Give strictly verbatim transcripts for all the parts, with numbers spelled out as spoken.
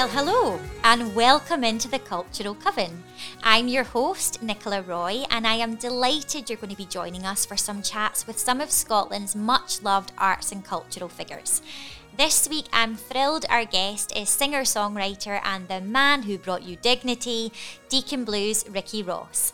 Well, hello, and welcome into the Cultural Coven. I'm your host, Nicola Roy, and I am delighted you're going to be joining us for some chats with some of Scotland's much-loved arts and cultural figures. This week, I'm thrilled our guest is singer-songwriter and the man who brought you Dignity, Deacon Blue's Ricky Ross.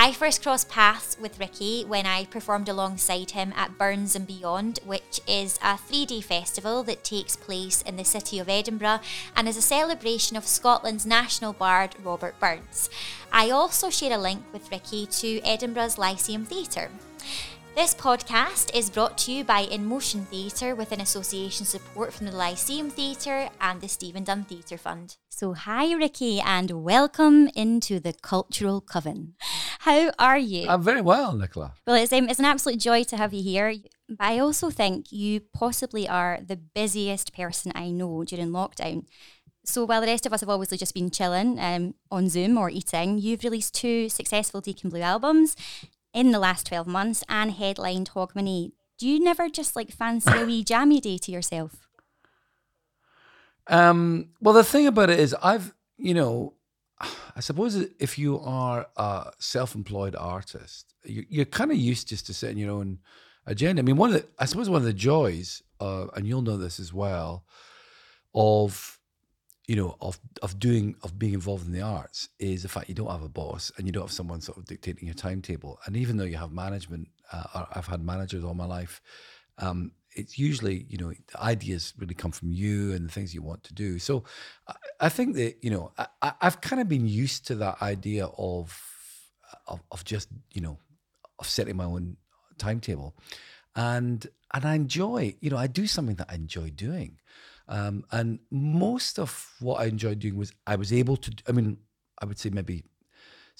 I first crossed paths with Ricky when I performed alongside him at Burns and Beyond, which is a three-day festival that takes place in the city of Edinburgh and is a celebration of Scotland's national bard Robert Burns. I also share a link with Ricky to Edinburgh's Lyceum Theatre. This podcast is brought to you by In Motion Theatre with an association support from the Lyceum Theatre and the Stephen Dunn Theatre Fund. So hi Ricky, and welcome into the Cultural Coven. How are you? I'm very well, Nicola. Well, it's, um, it's an absolute joy to have you here. But I also think you possibly are the busiest person I know during lockdown. So while the rest of us have obviously just been chilling um, on Zoom or eating, you've released two successful Deacon Blue albums in the last twelve months and headlined Hogmanay. Do you never just like fancy a wee jammy day to yourself? Um, well, the thing about it is I've, you know, I suppose if you are a self-employed artist, you, you're kind of used just to setting your own agenda. I mean, one of the, I suppose one of the joys, uh, and you'll know this as well, of, you know, of of doing, of being involved in the arts is the fact you don't have a boss and you don't have someone sort of dictating your timetable. And even though you have management, uh, I've had managers all my life, um, it's usually, you know, the ideas really come from you and the things you want to do. So I, I think that, you know, I, I've kind of been used to that idea of, of, of just, you know, of setting my own timetable. And, and I enjoy, you know, I do something that I enjoy doing. Um, and most of what I enjoyed doing was I was able to, I mean, I would say maybe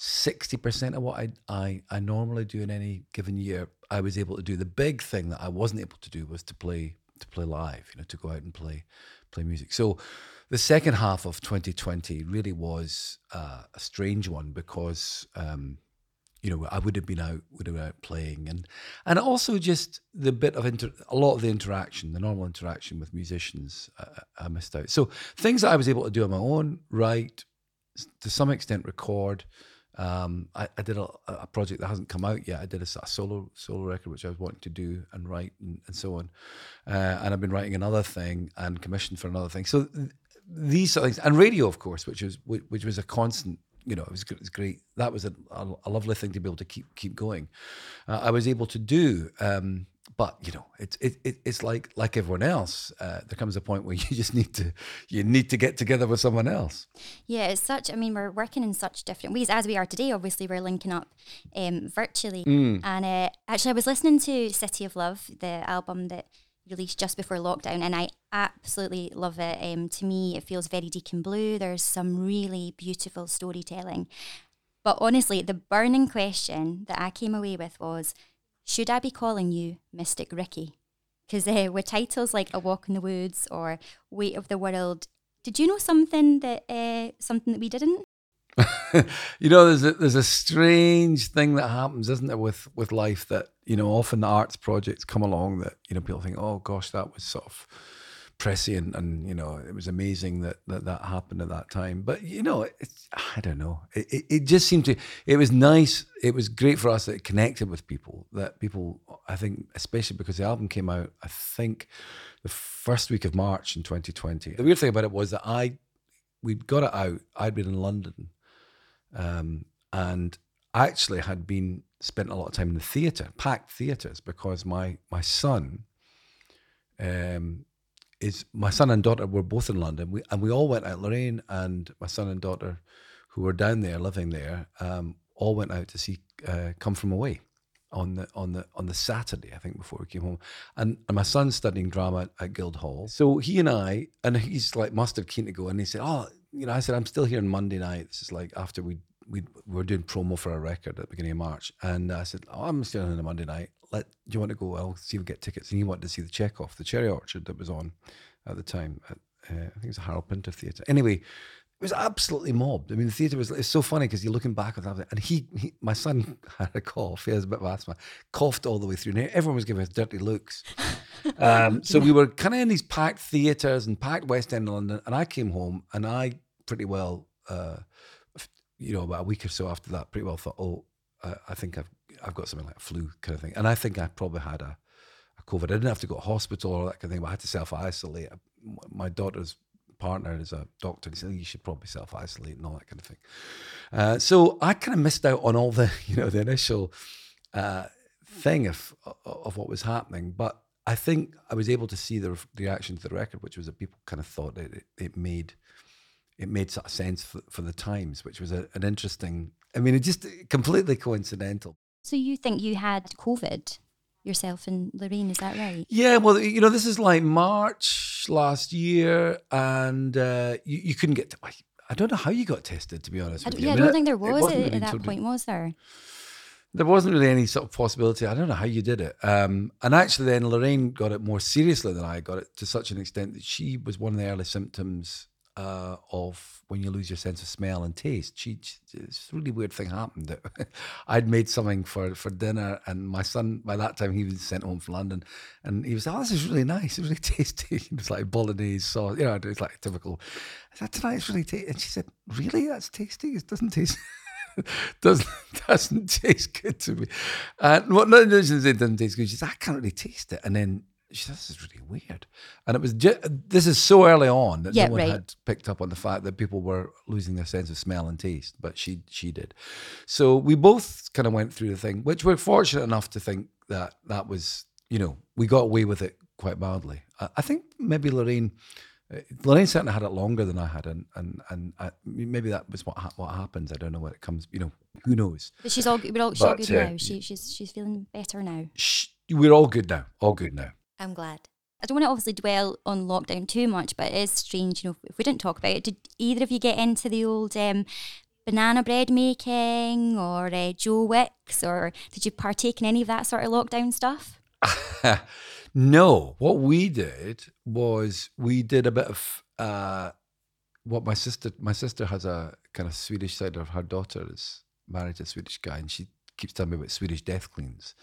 sixty percent of what I, I, I normally do in any given year, I was able to do. The big thing that I wasn't able to do was to play to play live, you know, to go out and play play music. So the second half of twenty twenty really was uh, a strange one because, um, you know, I would have been out, would have been out playing, and and also just the bit of inter- a lot of the interaction, the normal interaction with musicians, uh, I missed out. So things that I was able to do on my own, write, to some extent record. Um, I, I did a, a project that hasn't come out yet. I did a, a solo solo record, which I was wanting to do and write and, and so on. Uh, and I've been writing another thing and commissioned for another thing. So th- these sort of things, and radio, of course, which was which, which was a constant. You know, it was, it was great. That was a, a, a lovely thing to be able to keep keep going. Uh, I was able to do, um, but you know, it's it, it, it's like like everyone else. Uh, there comes a point where you just need to you need to get together with someone else. Yeah, it's such. I mean, we're working in such different ways as we are today. Obviously, we're linking up um, virtually. Mm. And uh, actually, I was listening to City of Love, the album that released just before lockdown, and I absolutely love it. Um, to me, it feels very Deacon Blue. There's some really beautiful storytelling. But honestly, the burning question that I came away with was, should I be calling you Mystic Ricky? Because uh, with titles like A Walk in the Woods or Weight of the World, did you know something that uh, something that we didn't? You know, there's a, there's a strange thing that happens, isn't there, with, with life that, you know, often the arts projects come along that, you know, people think, oh gosh, that was sort of prescient and, you know, it was amazing that that, that happened at that time. But, you know, it's, I don't know. It, it, it just seemed to, it was nice. It was great for us that it connected with people, that people, I think, especially because the album came out, I think, the first week of March in twenty twenty. The weird thing about it was that I, we'd got it out. I'd been in London. Um, and actually had been spent a lot of time in the theatre, packed theatres, because my my son, um, is my son and daughter were both in London, we, and we all went out. Lorraine and my son and daughter, who were down there living there, um, all went out to see uh, Come From Away on the on the on the Saturday, I think, before we came home. And, and my son's studying drama at Guildhall, so he and I, and he's like must have keen to go, and he said, oh. You know, I said, I'm still here on Monday night. This is like after we we were doing promo for a record at the beginning of March. And I said, oh, I'm still here on a Monday night. Let, do you want to go? I'll see if we get tickets. And he wanted to see the Chekhov, the Cherry Orchard that was on at the time. At, uh, I think it was the Harold Pinter Theatre. Anyway, it was absolutely mobbed. I mean, the theatre was, it's so funny because you're looking back on that. And he, he, my son had a cough. He has a bit of asthma. Coughed all the way through. And everyone was giving us dirty looks. Um, so we were kind of in these packed theatres and packed West End of London. And I came home and I pretty well, uh, you know, about a week or so after that, pretty well thought, oh, I, I think I've I've got something like a flu kind of thing. And I think I probably had a, a COVID. I didn't have to go to hospital or that kind of thing, but I had to self-isolate. I, my daughter's partner is a doctor. He said, you should probably self-isolate and all that kind of thing. Uh, so I kind of missed out on all the, you know, the initial uh, thing of of what was happening. But I think I was able to see the reaction to the record, which was that people kind of thought it, it, it made it made sort of sense for, for the times, which was a, an interesting, I mean, it just completely coincidental. So you think you had COVID yourself and Lorraine, is that right? Yeah, well, you know, this is like March last year and uh, you, you couldn't get, t- I don't know how you got tested, to be honest with you. Yeah, I, mean, I don't think there was it, it really at that point, was there? There wasn't really any sort of possibility. I don't know how you did it. Um, and actually then Lorraine got it more seriously than I got it, to such an extent that she was one of the early symptoms Uh, of when you lose your sense of smell and taste. She, she, it's a really weird thing happened. I'd made something for, for dinner and my son, by that time he was sent home from London and he was like, oh, this is really nice. It was really tasty. It was like bolognese sauce. You know, it was like a typical, I said, tonight's really tasty. And she said, really? That's tasty? It doesn't taste... doesn't doesn't taste good to me. Uh, well, no, no, she said it doesn't taste good. She said, I can't really taste it. And then she said, this is really weird. And it was just, this is so early on that yeah, no one right. had picked up on the fact that people were losing their sense of smell and taste, but she she did. So we both kind of went through the thing, which we're fortunate enough to think that that was, you know, we got away with it quite badly. I, I think maybe Lorraine, Lorraine certainly had it longer than I had, and and, and I, maybe that was what ha- what happens. I don't know when it comes, you know, who knows. But she's all, we're all, she's but, all good uh, now. She, she's, she's feeling better now. She, we're all good now, all good now. I'm glad. I don't want to obviously dwell on lockdown too much, but it is strange, you know, if we didn't talk about it. Did either of you get into the old um, banana bread making or uh, Joe Wicks, or did you partake in any of that sort of lockdown stuff? No. What we did was we did a bit of uh, what my sister, my sister has a kind of Swedish side of her daughter is married to a Swedish guy, and she keeps telling me about Swedish death cleans.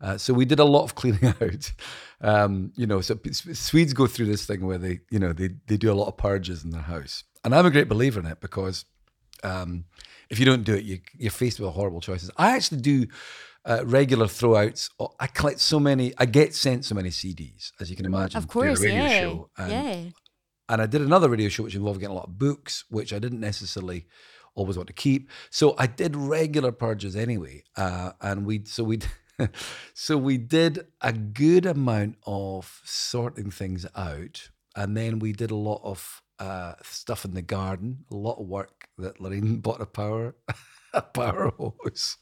Uh, so we did a lot of cleaning out. Um, you know, so Swedes go through this thing where they, you know, they they do a lot of purges in their house. And I'm a great believer in it because um, if you don't do it, you, you're faced with horrible choices. I actually do uh, regular throwouts. I collect so many, I get sent so many C Ds, as you can imagine. Of course, radio yeah. Show. And, yeah. and I did another radio show which involved getting a lot of books, which I didn't necessarily always want to keep. So I did regular purges anyway. Uh, and we, so we, so we did a good amount of sorting things out. And then we did a lot of uh, stuff in the garden, a lot of work that Lorraine bought a power, a power hose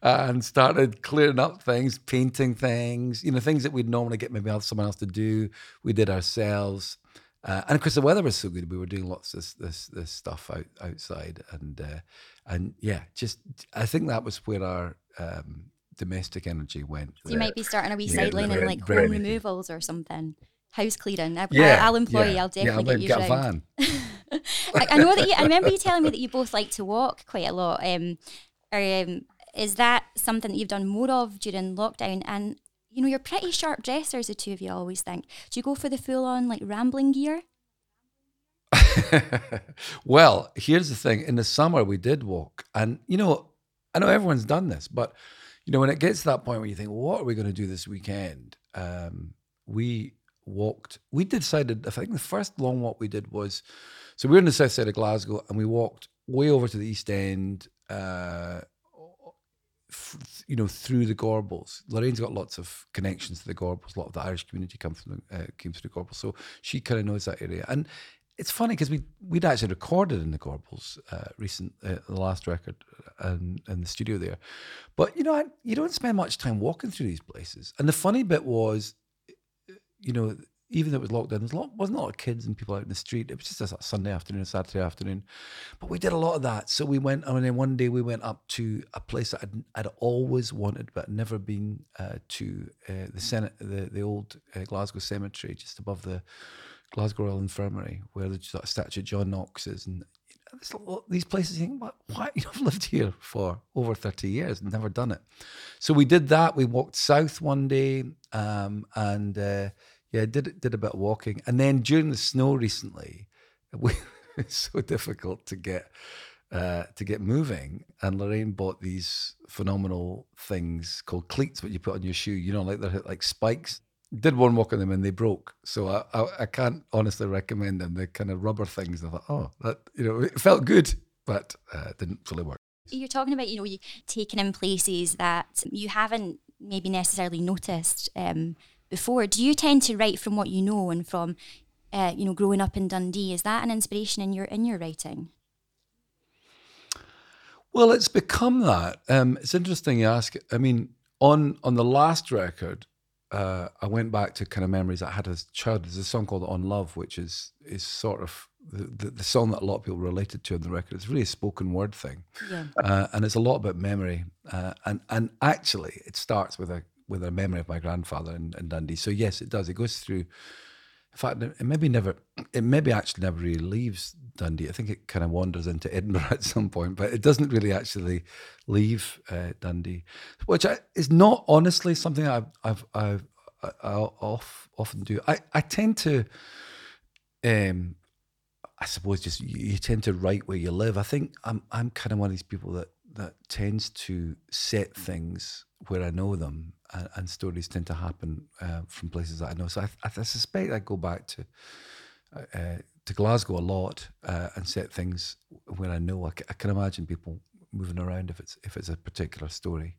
and started clearing up things, painting things, you know, things that we'd normally get maybe someone else to do. We did ourselves. Uh, and of course, the weather was so good. We were doing lots of this this, this stuff out, outside, and uh, and yeah, just I think that was where our um, domestic energy went. So you might be starting a recycling yeah, and like home removals or something, house clearing. I, yeah, I'll employ yeah, you. I'll definitely yeah, I'll get you. Get a van. I, I know that you. I remember you telling me that you both like to walk quite a lot. Um, or, um, is that something that you've done more of during lockdown? And you know, you're pretty sharp dressers, the two of you, I always think. Do you go for the full-on, like, rambling gear? Well, here's the thing. In the summer, we did walk. And, you know, I know everyone's done this, but, you know, when it gets to that point where you think, well, what are we going to do this weekend? Um, we walked. We decided, I think the first long walk we did was, so we were in the south side of Glasgow, and we walked way over to the East End, uh, you know, through the Gorbals. Lorraine's got lots of connections to the Gorbals. A lot of the Irish community come from the, uh, came through the Gorbals, so she kind of knows that area. And it's funny because we we'd actually recorded in the Gorbals uh, recent uh, the last record and in, in the studio there. But you know, I, you don't spend much time walking through these places. And the funny bit was, you know, even though it was locked down, there was a lot, wasn't a lot of kids and people out in the street. It was just a Sunday afternoon, a Saturday afternoon. But we did a lot of that. So we went, and then one day we went up to a place that I'd, I'd always wanted, but never been uh, to uh, the, Senate, the the old uh, Glasgow cemetery, just above the Glasgow Royal Infirmary, where the statue of John Knox is. And It's these places you think, what, why? I've lived here for over thirty years and never done it. So we did that. We walked south one day um, and uh, yeah, did did a bit of walking. And then during the snow recently, we, it's so difficult to get uh, to get moving. And Lorraine bought these phenomenal things called cleats, what you put on your shoe. You know, like they're like spikes. Did one walk on them and they broke. So I, I I can't honestly recommend them. They're kind of rubber things. I thought, oh, that, you know, it felt good, but uh, it didn't fully work. You're talking about, you know, you taking in places that you haven't maybe necessarily noticed um, before. Do you tend to write from what you know and from, uh, you know, growing up in Dundee? Is that an inspiration in your in your writing? Well, it's become that. Um, it's interesting you ask. I mean, on on the last record, Uh, I went back to kind of memories I had as a child. There's a song called On Love, which is is sort of the, the, the song that a lot of people related to on the record. It's really a spoken word thing. Yeah. Uh, and it's a lot about memory. Uh, and and actually, it starts with a with a memory of my grandfather in, in Dundee. So yes, it does. It goes through. In fact, it maybe never, it maybe actually never really leaves Dundee. I think it kind of wanders into Edinburgh at some point, but it doesn't really actually leave uh, Dundee, which I, is not honestly something I've, I've, I've, I off, often do. I, I tend to, um, I suppose, just you, you tend to write where you live. I think I'm I'm kind of one of these people that that tends to set things where I know them. And, and stories tend to happen uh, from places that I know. So I, I, I suspect I go back to uh, to Glasgow a lot uh, and set things where I know. I, c- I can imagine people moving around if it's if it's a particular story.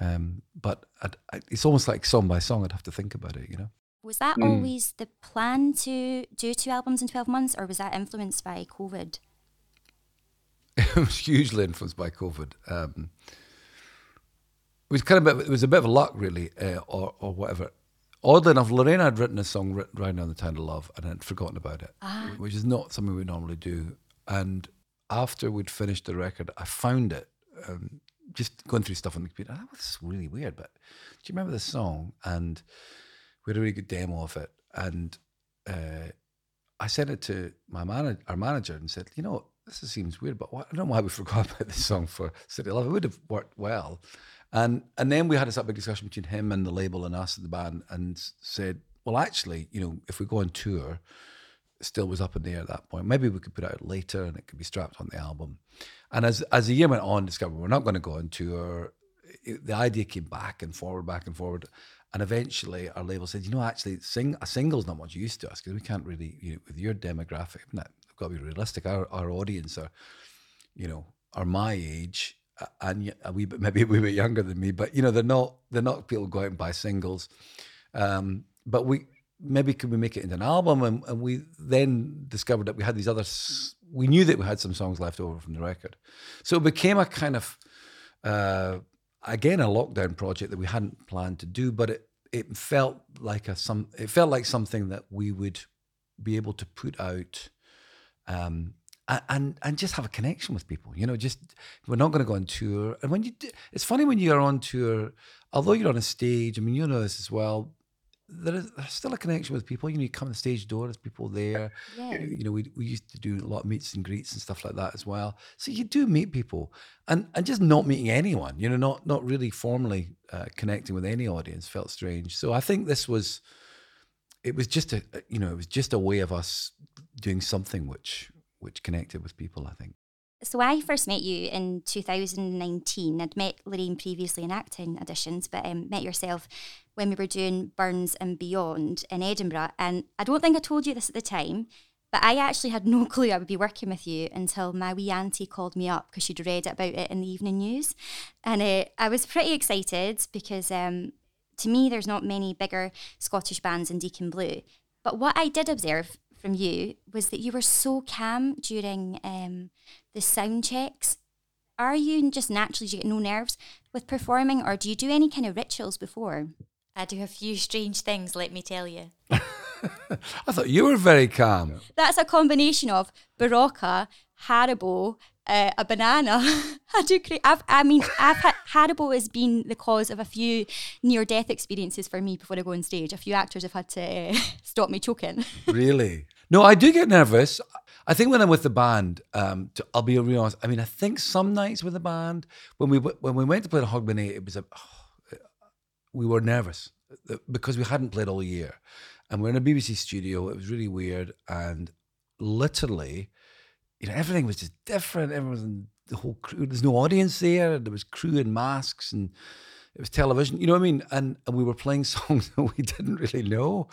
Um, but I'd, I, it's almost like song by song. I'd have to think about it, you know. Was that mm. always the plan to do two albums in twelve months, or was that influenced by COVID? It was hugely influenced by COVID. Um It was kind of it was a bit of luck, really, uh, or or whatever. Oddly enough, Lorraine had written a song r- round on the Town of Love, and I'd forgotten about it, ah. which is not something we normally do. And after we'd finished the record, I found it, um, just going through stuff on the computer. That was really weird, but do you remember this song? And we had a really good demo of it, and uh, I sent it to my man, our manager, and said, you know, this seems weird, but why, I don't know why we forgot about this song for City of Love. It would have worked well. And and then we had a big discussion between him and the label and us and the band, and said, well, actually, you know, if we go on tour, it still was up in the air at that point. Maybe we could put it out later and it could be strapped on the album. And as as the year went on, discovered we're not going to go on tour. It, the idea came back and forward, back and forward. And eventually our label said, you know, actually, sing a single's not much use to us because we can't really, you know, with your demographic, I've got to be realistic. Our, our audience are, you know, are my age. And a wee bit, maybe a wee bit younger than me, but you know they're not they're not people go out and buy singles. Um, but we maybe could we make it into an album, and, and we then discovered that we had these other. We knew that we had some songs left over from the record, so it became a kind of uh, again a lockdown project that we hadn't planned to do, but it it felt like a some it felt like something that we would be able to put out. Um, And and just have a connection with people, you know. Just we're not going to go on tour. And when you, do, it's funny when you are on tour, although you're on a stage. I mean, you know this as well. There is there's still a connection with people. You know, you come to the stage door, there's people there. Yeah. You know, we we used to do a lot of meets and greets and stuff like that as well. So you do meet people, and and just not meeting anyone, you know, not not really formally uh, connecting with any audience felt strange. So I think this was, it was just a you know it was just a way of us doing something which. which connected with people, I think. So I first met you in two thousand nineteen. I'd met Lorraine previously in acting auditions, but um, met yourself when we were doing Burns and Beyond in Edinburgh. And I don't think I told you this at the time, but I actually had no clue I would be working with you until my wee auntie called me up because she'd read about it in the evening news. And uh, I was pretty excited because um, to me, there's not many bigger Scottish bands than Deacon Blue. But what I did observe from you was that you were so calm during um, the sound checks. Are you just naturally, do you get no nerves with performing, or do you do any kind of rituals before? I do a few strange things, let me tell you. I thought you were very calm. That's a combination of Barocca, Haribo, uh, a banana. I do. Cra- I've, I mean, I've had, Haribo has been the cause of a few near-death experiences for me before I go on stage. A few actors have had to uh, stop me choking. Really? No, I do get nervous. I think when I'm with the band, um, to, I'll be real honest, I mean, I think some nights with the band, when we when we went to play the Hogmanay, it was a, oh, we were nervous because we hadn't played all year. And we're in a B B C studio, it was really weird. And literally, you know, everything was just different. Everyone was in the whole crew, there's no audience there. There was crew in masks and it was television, you know what I mean? And, and we were playing songs that we didn't really know.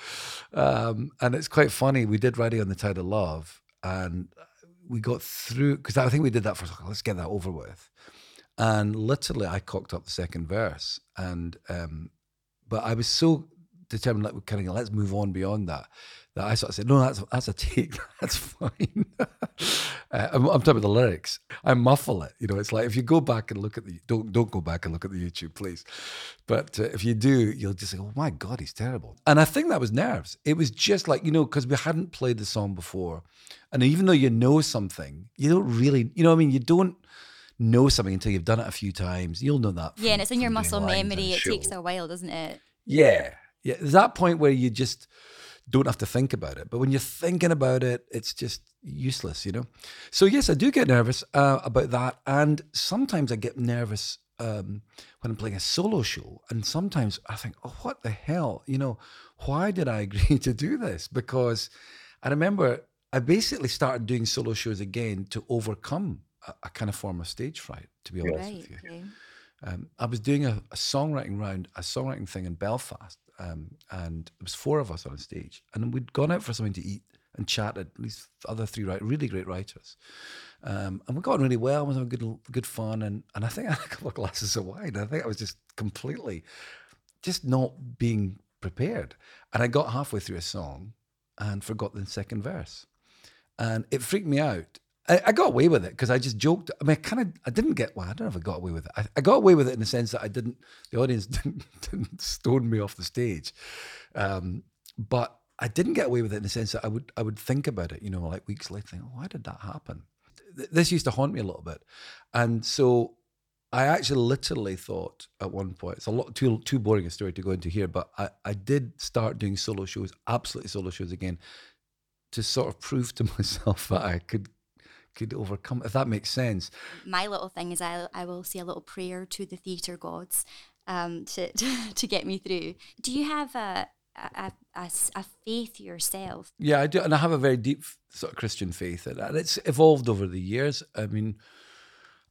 Um, and it's quite funny, we did Riding on the Tide of Love and we got through, because I think we did that for, let's get that over with. And literally I cocked up the second verse. And, um, but I was so determined, like, kind of, let's move on beyond that. That I sort of said, no, that's that's a take, that's fine. uh, I'm, I'm talking about the lyrics. I muffle it, you know. It's like if you go back and look at the don't don't go back and look at the YouTube, please. But uh, if you do, you'll just say, oh my God, he's terrible. And I think that was nerves. It was just like, you know, because we hadn't played the song before, and even though you know something, you don't really, you know what I mean, you don't know something until you've done it a few times. You'll know that. From, yeah, and it's in your muscle memory. It takes a while, doesn't it? Yeah. Yeah, there's that point where you just don't have to think about it. But when you're thinking about it, it's just useless, you know? So yes, I do get nervous uh, about that. And sometimes I get nervous um, when I'm playing a solo show. And sometimes I think, oh, what the hell? You know, why did I agree to do this? Because I remember I basically started doing solo shows again to overcome a, a kind of form of stage fright, to be honest right, with you. Okay. Um, I was doing a, a songwriting round, a songwriting thing in Belfast. Um, and there was four of us on stage, and we'd gone out for something to eat and chatted. These other three really great writers, um, and we got on really well. We were having good, good fun, and and I think I had a couple of glasses of wine. I think I was just completely, just not being prepared. And I got halfway through a song, and forgot the second verse, and it freaked me out. I, I got away with it because I just joked. I mean, I kind of, I didn't get, well, I don't know if I got away with it. I, I got away with it in the sense that I didn't, the audience didn't, didn't stone me off the stage. Um, but I didn't get away with it in the sense that I would I would think about it, you know, like weeks later, think, oh, why did that happen? Th- this used to haunt me a little bit. And so I actually literally thought at one point, it's a lot too too boring a story to go into here, but I, I did start doing solo shows, absolutely solo shows again, to sort of prove to myself that I could could overcome, if that makes sense. My little thing is I I will say a little prayer to the theatre gods um, to, to to get me through. Do you have a a, a a faith yourself? Yeah, I do, and I have a very deep sort of Christian faith, and it's evolved over the years. I mean,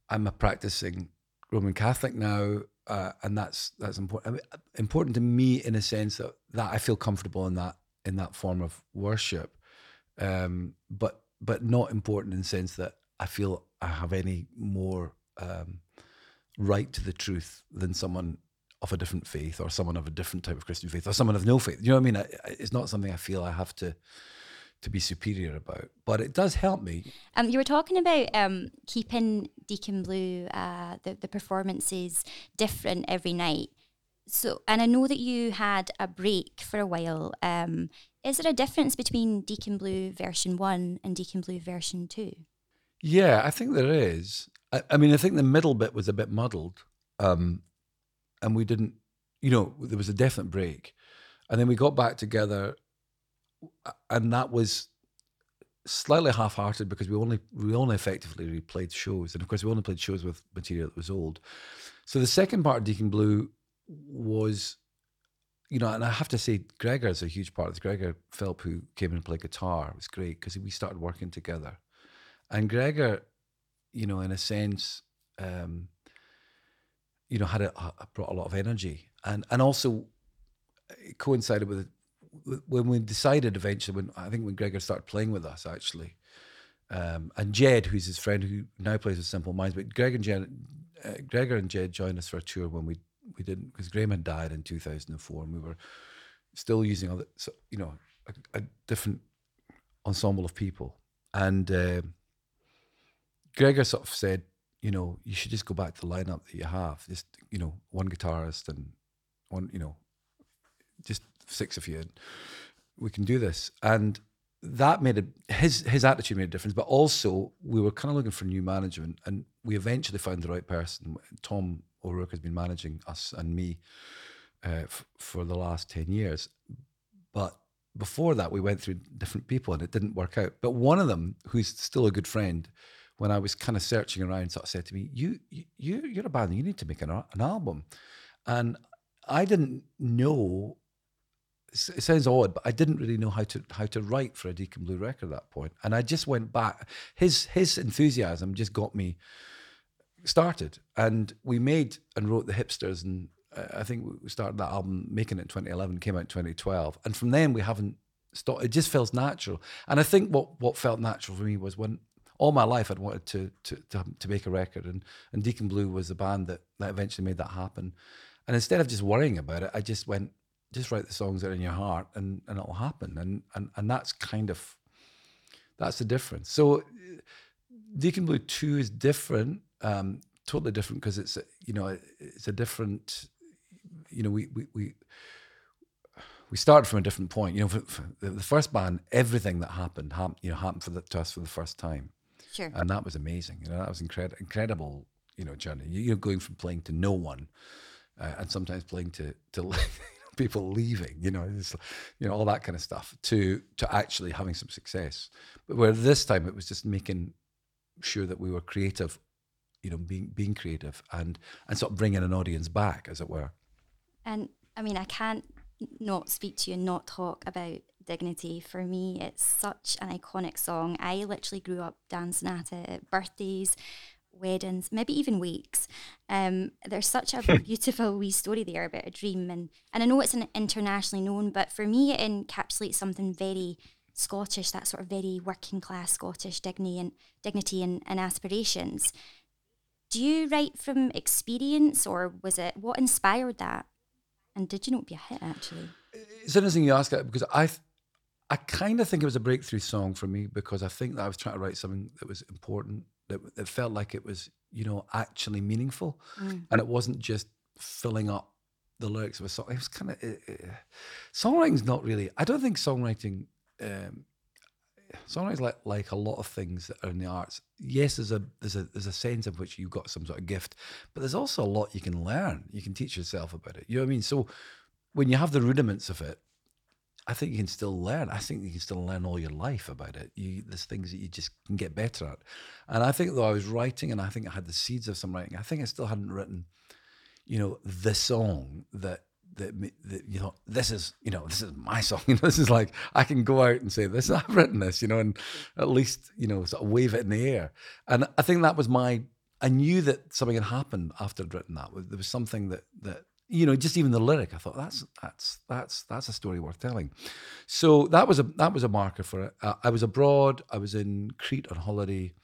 I'm a practicing Roman Catholic now, uh, and that's that's important I mean, important to me in a sense that, that I feel comfortable in that in that form of worship, um, but. but not important in the sense that I feel I have any more um, right to the truth than someone of a different faith or someone of a different type of Christian faith or someone of no faith. You know what I mean? I, it's not something I feel I have to to be superior about, but it does help me. Um, you were talking about um, keeping Deacon Blue, uh, the, the performances different every night. So, and I know that you had a break for a while. Um, Is there a difference between Deacon Blue version one and Deacon Blue version two? Yeah, I think there is. I, I mean, I think the middle bit was a bit muddled. Um, and we didn't, you know, there was a definite break. And then we got back together and that was slightly half-hearted because we only we only effectively replayed shows. And of course, we only played shows with material that was old. So the second part of Deacon Blue was... You know, and I have to say, Gregor is a huge part of this. Gregor Philp, who came in and played guitar, was great because we started working together. And Gregor, you know, in a sense, um, you know, had a, a, brought a lot of energy. And and also it coincided with, with when we decided eventually, when I think when Gregor started playing with us, actually, um, and Jed, who's his friend who now plays with Simple Minds, but Greg and Jed, uh, Gregor and Jed joined us for a tour when we We didn't, because Graham had died in two thousand four and we were still using other, you know, a, a different ensemble of people. And uh, Gregor sort of said, you know, you should just go back to the lineup that you have. Just, you know, one guitarist and one, you know, just six of you. And we can do this. And that made a, his, his attitude made a difference, but also we were kind of looking for new management and we eventually found the right person. Tom O'Rourke has been managing us and me uh, f- for the last ten years, but before that, we went through different people and it didn't work out. But one of them, who's still a good friend, when I was kind of searching around, sort of said to me, you, you, you're a band, you need to make an, an album. And I didn't know, it sounds odd, but I didn't really know how to how to write for a Deacon Blue record at that point. And I just went back. His his enthusiasm just got me started. And we made and wrote The Hipsters, and I think we started that album, making it in twenty eleven, came out in twenty twelve. And from then we haven't stopped. It just feels natural. And I think what what felt natural for me was when all my life I'd wanted to to to, to make a record, and, and Deacon Blue was the band that, that eventually made that happen. And instead of just worrying about it, I just went, just write the songs that are in your heart, and, and it'll happen. And, and and that's kind of, that's the difference. So Deacon Blue two is different, um, totally different, because it's, you know, it's a different, you know, we we we, we started from a different point. You know, for, for the first band, everything that happened, happened you know, happened for the, to us for the first time. Sure. And that was amazing. You know, that was incredible, incredible, you know, journey. You're going from playing to no one, uh, and sometimes playing to, to people leaving, you know, it's, you know, all that kind of stuff, to to actually having some success. But where this time it was just making sure that we were creative, you know, being being creative and and sort of bringing an audience back, as it were. And I mean, I can't not speak to you and not talk about Dignity. For me, it's such an iconic song. I literally grew up dancing at it at birthdays, weddings, maybe even wakes. Um, there's such a beautiful wee story there about a dream, and, and I know it's an internationally known, but for me it encapsulates something very Scottish, that sort of very working class Scottish dignity and dignity and, and aspirations. Do you write from experience, or was it, what inspired that? And did you know it'd be a hit actually? It's interesting you ask that, because I th- I kind of think it was a breakthrough song for me, because I think that I was trying to write something that was important, that, that felt like it was, you know, actually meaningful. Mm. And it wasn't just filling up the lyrics of a song. It was kind of, it, it, songwriting's not really, I don't think songwriting, um, songwriting's like, like a lot of things that are in the arts. Yes, there's a, there's a there's a sense in which you've got some sort of gift, but there's also a lot you can learn. You can teach yourself about it. You know what I mean? So when you have the rudiments of it, I think you can still learn. I think you can still learn all your life about it. You, there's things that you just can get better at. And I think though I was writing, and I think I had the seeds of some writing, I think I still hadn't written, you know, the song that, that, that you know, this is, you know, this is my song. You know, this is like, I can go out and say this, I've written this, you know, and at least, you know, sort of wave it in the air. And I think that was my, I knew that something had happened after I'd written that. There was something that, that, you know, just even the lyric, I thought that's that's that's that's a story worth telling. So that was a that was a marker for it. Uh, I was abroad. I was in Crete on holiday,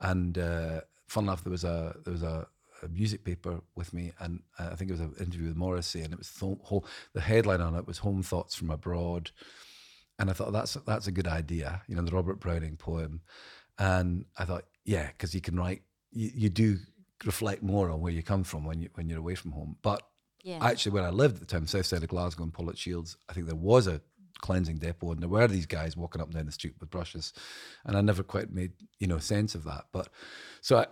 and uh, fun enough, there was a there was a, a music paper with me, and I think it was an interview with Morrissey, and it was th- whole, the headline on it was "Home Thoughts from Abroad," and I thought that's that's a good idea. You know, the Robert Browning poem, and I thought, yeah, because you can write, you, you do reflect more on where you come from when you when you're away from home, but. Yeah. Actually, where I lived at the time, south side of Glasgow and Pollokshields, I think there was a cleansing depot, and there were these guys walking up and down the street with brushes, and I never quite made, you know, sense of that. But so I,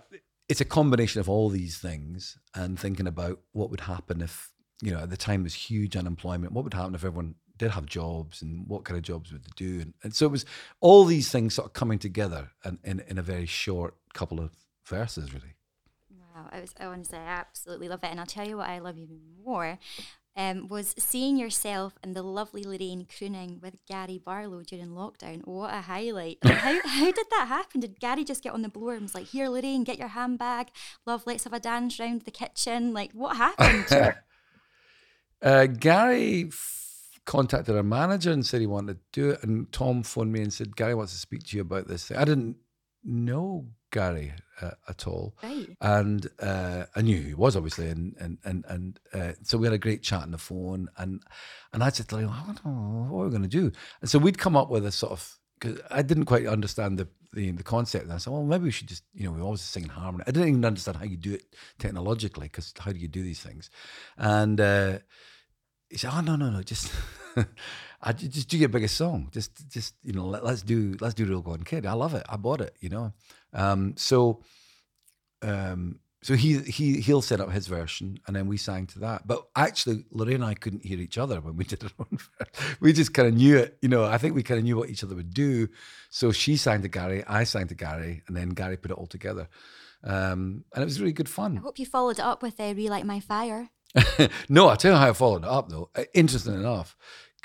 it's a combination of all these things and thinking about what would happen if, you know, at the time was huge unemployment. What would happen if everyone did have jobs, and what kind of jobs would they do? And, and so it was all these things sort of coming together, and in, in a very short couple of verses, really. Wow, I was I honestly I absolutely love it, and I'll tell you what I love even more um, was seeing yourself and the lovely Lorraine crooning with Gary Barlow during lockdown. What a highlight! Like, how how did that happen? Did Gary just get on the blower and was like, "Here, Lorraine, get your handbag, love, let's have a dance round the kitchen"? Like, what happened? uh, Gary f- contacted our manager and said he wanted to do it, and Tom phoned me and said, "Gary wants to speak to you about this thing." I didn't know Gary uh, at all, right. and uh, I knew who he was obviously, and and and, and uh, so we had a great chat on the phone, and and I said to him, I don't know what we're going to do, and so we'd come up with a sort of, because I didn't quite understand the, the the concept, and I said, well, maybe we should just, you know, we always sing in harmony. I didn't even understand how you do it technologically, because how do you do these things? And uh, he said, oh no no no, just. I just do your biggest song. Just, just you know, let, let's do, let's do Real Gone Kid. I love it. I bought it. You know, um, so, um, So he, he, he'll set up his version and then we sang to that. But actually, Lorraine and I couldn't hear each other when we did our own version. We just kind of knew it. You know, I think we kind of knew what each other would do. So she sang to Gary, I sang to Gary, and then Gary put it all together. Um, and it was really good fun. I hope you followed it up with uh, Relight My Fire. No, I'll tell you how I followed it up, though. Interesting enough,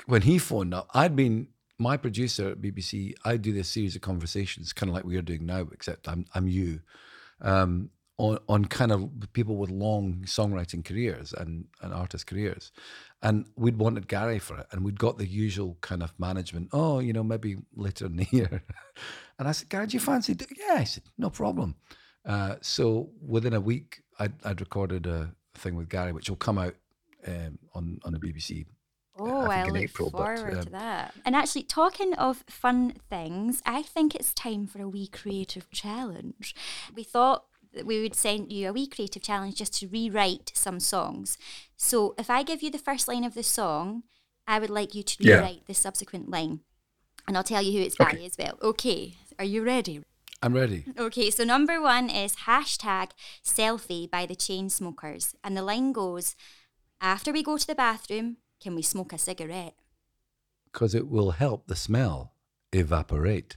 when he phoned up, I'd been... My producer at B B C, I do this series of conversations, kind of like we are doing now, except I'm I'm you, um, on on kind of people with long songwriting careers and, and artist careers. And we'd wanted Gary for it, and we'd got the usual kind of management, oh, you know, maybe later in the year. And I said, Gary, do you fancy doing it? Yeah, I said, no problem. Uh, so within a week, I'd, I'd recorded a thing with Gary, which will come out um, on, on the B B C. Oh, I, I look April, forward but, um, to that. And actually, talking of fun things, I think it's time for a wee creative challenge. We thought that we would send you a wee creative challenge just to rewrite some songs. So if I give you the first line of the song, I would like you to rewrite yeah. the subsequent line. And I'll tell you who it's by okay. as well. Okay, are you ready? I'm ready. Okay, so number one is hashtag selfie by the Chainsmokers. And the line goes, after we go to the bathroom... Can we smoke a cigarette? Because it will help the smell evaporate.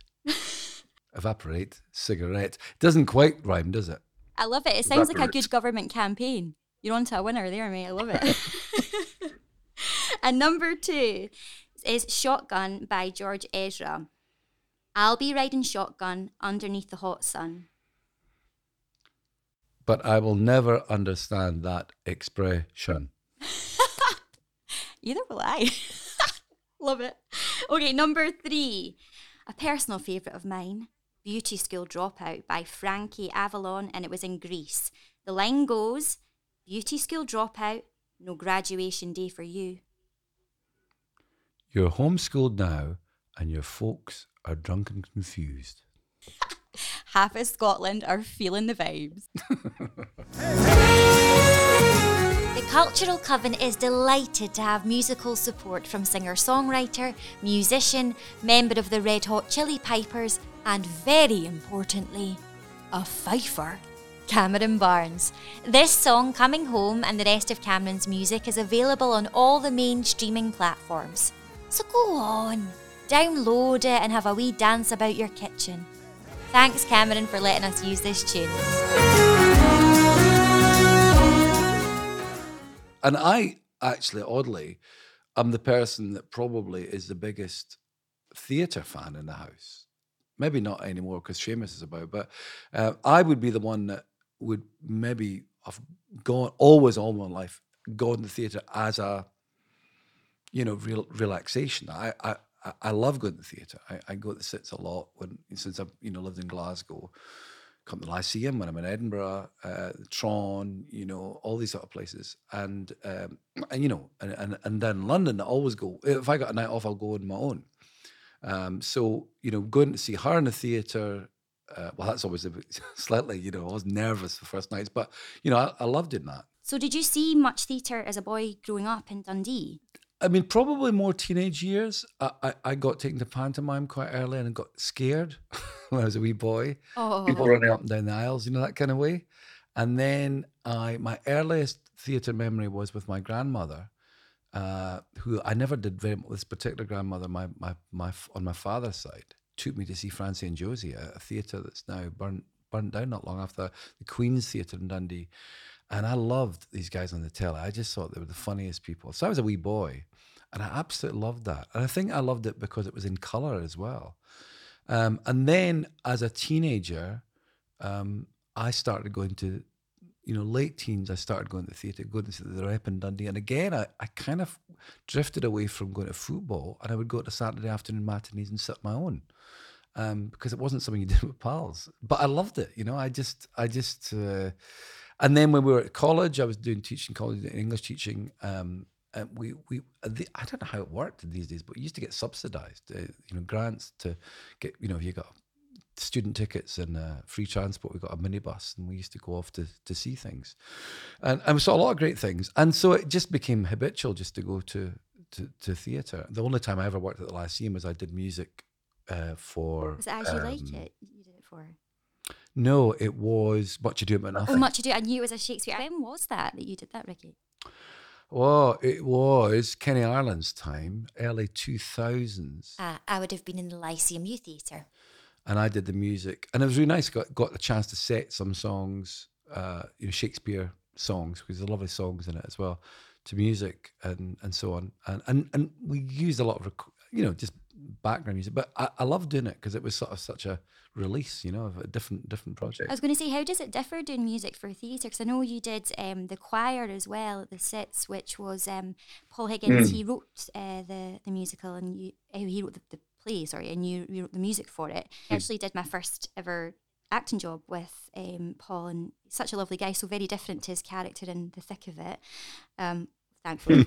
Evaporate, cigarette. Doesn't quite rhyme, does it? I love it. It sounds evaporate. Like a good government campaign. You're onto a winner there, mate. I love it. And number two is Shotgun by George Ezra. I'll be riding shotgun underneath the hot sun. But I will never understand that expression. Either will I. Love it. Okay, number three. A personal favourite of mine, Beauty School Dropout by Frankie Avalon, and it was in Greece. The line goes, Beauty School Dropout, no graduation day for you. You're homeschooled now and your folks are drunk and confused. Half of Scotland are feeling the vibes. The Cultural Coven is delighted to have musical support from singer-songwriter, musician, member of the Red Hot Chili Pipers, and very importantly, a fifer, Cameron Barnes. This song, Coming Home, and the rest of Cameron's music is available on all the main streaming platforms. So go on, download it and have a wee dance about your kitchen. Thanks, Cameron, for letting us use this tune. And I actually, oddly, I'm the person that probably is the biggest theatre fan in the house. Maybe not anymore because Seamus is about, but uh, I would be the one that would maybe have gone, always all my life, gone to the theatre as a, you know, real relaxation. I, I I love going to the theatre. I, I go to the sits a lot when, since I've you know lived in Glasgow. Come to Lyceum when I'm in Edinburgh, uh, Tron, you know, all these sort of places, and um, and you know, and, and and then London. I always go. If I got a night off, I'll go on my own. Um, so you know, going to see her in the theatre. Uh, well, that's always a bit slightly, you know, I was nervous the first nights, but you know, I, I loved doing that. So, did you see much theatre as a boy growing up in Dundee? I mean, probably more teenage years. I, I, I got taken to pantomime quite early and got scared when I was a wee boy. Oh. People running up and down the aisles, you know, that kind of way. And then I, my earliest theatre memory was with my grandmother, uh, who I never did very much. This particular grandmother, my, my my on my father's side, took me to see Francie and Josie, a, a theatre that's now burnt, burnt down not long after, the Queen's Theatre in Dundee. And I loved these guys on the telly. I just thought they were the funniest people. So I was a wee boy, and I absolutely loved that. And I think I loved it because it was in colour as well. Um, and then as a teenager, um, I started going to, you know, late teens, I started going to theatre, going to the Rep in Dundee. And again, I, I kind of drifted away from going to football, and I would go to Saturday afternoon matinees and sit my own. Um, because it wasn't something you did with pals. But I loved it, you know, I just, I just... Uh, And then when we were at college, I was doing teaching college, English teaching. Um, and we, we, the, I don't know how it worked these days, but we used to get subsidised, uh, you know, grants to get, you know, you got student tickets and uh, free transport. We got a minibus, and we used to go off to to see things, and, and we saw a lot of great things. And so it just became habitual just to go to to, to theatre. The only time I ever worked at the Lyceum was I did music uh, for. Was it as you um, liked it? You did it for. No, it was Much Ado About Nothing. Oh, Much Ado. I knew it was a Shakespeare. When was that that you did that, Ricky? Oh, it was Kenny Ireland's time, early two thousands. Uh, I would have been in the Lyceum Theatre. And I did the music. And it was really nice. Got got the chance to set some songs, uh, you know, Shakespeare songs, because there's lovely songs in it as well, to music and, and so on. And, and and we used a lot of, you know, just background music. But I, I loved doing it because it was sort of such a release, you know, of a different different project. I was going to say, how does it differ doing music for theatre? Because I know you did um, the choir as well, the sits, which was um, Paul Higgins. Mm. He wrote uh, the, the musical and you, he wrote the, the play, sorry, and you, you wrote the music for it. I actually did my first ever acting job with um, Paul, and such a lovely guy, so very different to his character in The Thick of It, um, thankfully.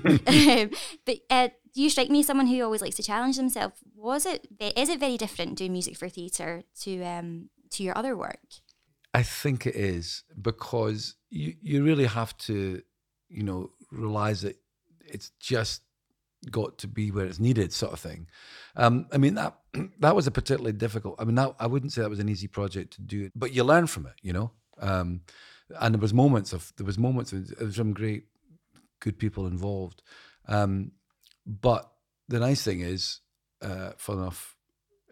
But uh, you strike me as someone who always likes to challenge themselves. Was it, is it very different doing music for theatre to um, to your other work? I think it is, because you, you really have to, you know, realise that it's just got to be where it's needed, sort of thing. Um, I mean, that that was a particularly difficult, I mean, that, I wouldn't say that was an easy project to do, but you learn from it, you know? Um, and there was moments of, there was moments, of, there was some great, good people involved. Um, but the nice thing is, uh, fun enough,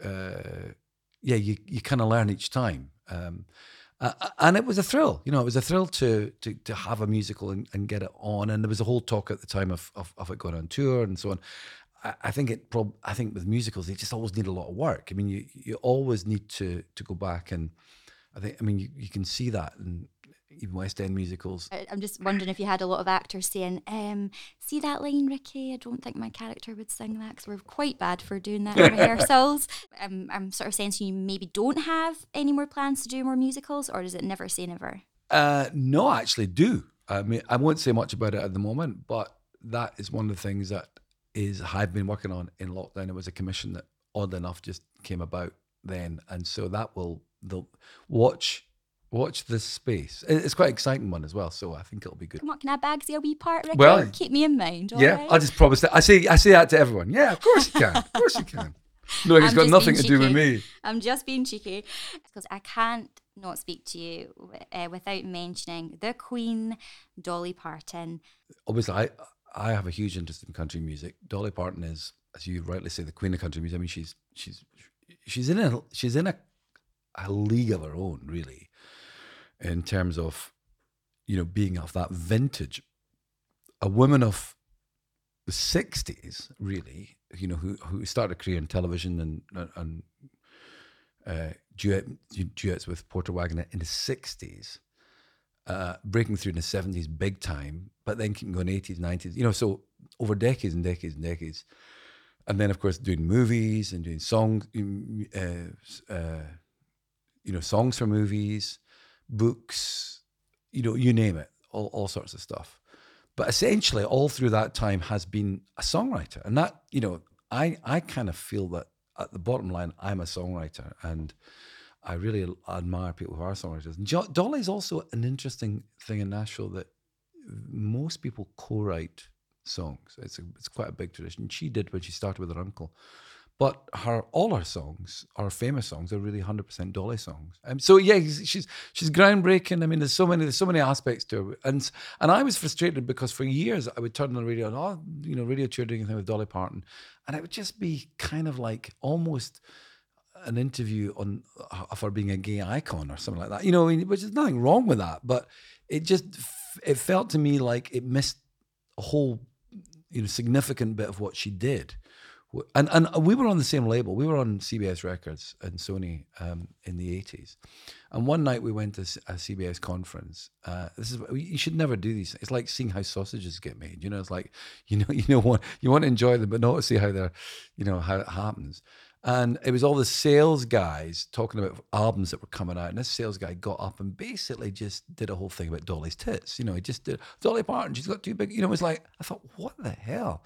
uh, yeah, you, you kind of learn each time. Um, uh, and it was a thrill, you know, it was a thrill to to, to have a musical and, and get it on. And there was a whole talk at the time of, of, of it going on tour and so on. I think it. Prob- I think with musicals, they just always need a lot of work. I mean, you, you always need to to go back, and I think. I mean, you, you can see that in even West End musicals. I'm just wondering if you had a lot of actors saying, um, "See that line, Ricky? I don't think my character would sing that." Because we're quite bad for doing that in rehearsals. Um, I'm sort of sensing you maybe don't have any more plans to do more musicals, or is it never say never? Uh, no, I actually do. I mean, I won't say much about it at the moment, but that is one of the things that is I've been working on in lockdown. It was a commission that, odd enough, just came about then, and so that will they'll watch watch this space. It's quite an exciting one as well, so I think it'll be good. Come on, can I bag the wee part, Ricky? Well, keep me in mind. All yeah, right? I just promise that. I say I say that to everyone. Yeah, of course you can. Of course you can. No, it's got nothing to do with me. I'm just being cheeky because I can't not speak to you uh, without mentioning the Queen, Dolly Parton. Obviously, I. I have a huge interest in country music. Dolly Parton is, as you rightly say, the queen of country music. I mean, she's she's she's in a she's in a, a league of her own, really, in terms of, you know, being of that vintage, a woman of the sixties, really, you know, who who started a career in television and and uh, duet, duets with Porter Wagoner in the sixties. Uh, breaking through in the seventies big time, but then keeping going eighties, nineties, you know, so over decades and decades and decades. And then, of course, doing movies and doing songs, uh, uh, you know, songs for movies, books, you know, you name it, all, all sorts of stuff. But essentially, all through that time has been a songwriter. And that, you know, I, I kind of feel that at the bottom line, I'm a songwriter, and I really admire people who are songwriters. Jo- Dolly's also an interesting thing in Nashville that most people co-write songs. It's a, it's quite a big tradition. She did when she started with her uncle. But her all her songs, her famous songs, are really one hundred percent Dolly songs. Um, so yeah, she's she's groundbreaking. I mean, there's so many there's so many aspects to her. And and I was frustrated because for years I would turn on the radio and, oh, you know, radio tour doing anything with Dolly Parton, and it would just be kind of like almost an interview on of her being a gay icon or something like that, you know, which is nothing wrong with that, but it just, it felt to me like it missed a whole, you know, significant bit of what she did. And and we were on the same label. We were on C B S Records and Sony um, in the eighties. And one night we went to a C B S conference. Uh, this is you should never do these. It's like seeing how sausages get made. You know, it's like you know you know what you want to enjoy them, but not to see how they're, you know, how it happens. And it was all the sales guys talking about albums that were coming out. And this sales guy got up and basically just did a whole thing about Dolly's tits. You know, he just did, Dolly Parton, she's got too big. You know, it was like, I thought, what the hell?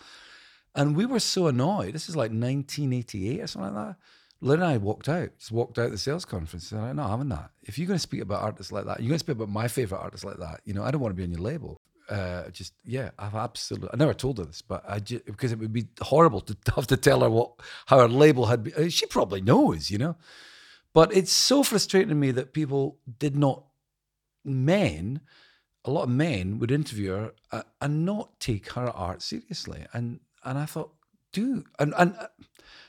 And we were so annoyed. This is like nineteen eighty-eight or something like that. Lynn and I walked out, just walked out of the sales conference. And I'm not having that. If you're going to speak about artists like that, you're going to speak about my favorite artists like that. You know, I don't want to be on your label. Uh, just yeah, I've absolutely. I never told her this, but I just, because it would be horrible to have to tell her what how her label had been. She probably knows, you know. But it's so frustrating to me that people did not, men, a lot of men would interview her uh, and not take her art seriously. And and I thought, do. And, and,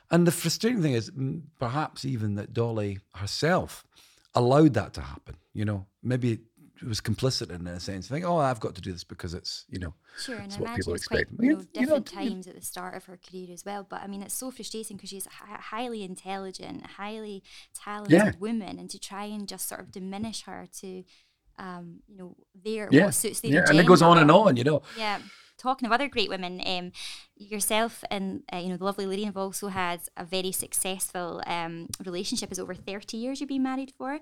and the frustrating thing is perhaps even that Dolly herself allowed that to happen. You know, maybe it was complicit in a sense. Think, oh, I've got to do this because it's, you know, sure, it's and what people it's expect. Quite, you know, different you know, times at the start of her career as well. But I mean, it's so frustrating because she's a highly intelligent, highly talented yeah. woman, and to try and just sort of diminish her to, um, you know, their yeah. what suits their yeah. agenda. And it goes on and on, you know. Yeah. Talking of other great women, um, yourself and uh, you know the lovely Lydia have also had a very successful um, relationship. It's over thirty years you've been married for,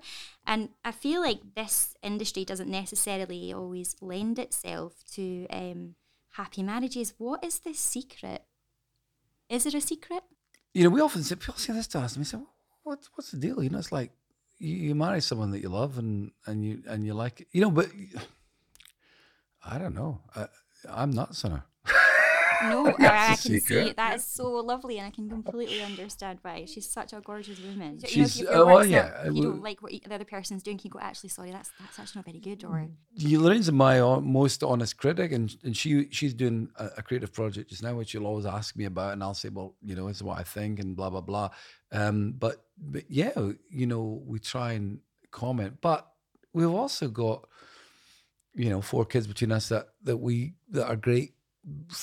and I feel like this industry doesn't necessarily always lend itself to um, happy marriages. What is the secret? Is there a secret? You know, we often say, people say this to us, and we say, "What? What's the deal?" You know, it's like you, you marry someone that you love and and you and you like it. You know, but I don't know. I, I'm nuts on her. No, I can secret. see it. That is so lovely, and I can completely understand why. She's such a gorgeous woman. So, She's, you know, if oh, yeah. Up, you well, don't like what the other person's doing, you go, actually, sorry, that's that's actually not very good. Or Lorraine's my most honest critic, and, and she she's doing a, a creative project just now, which she'll always ask me about, and I'll say, well, you know, this is what I think, and blah, blah, blah. Um, but, but yeah, you know, we try and comment. But we've also got... you know, four kids between us that, that we that are great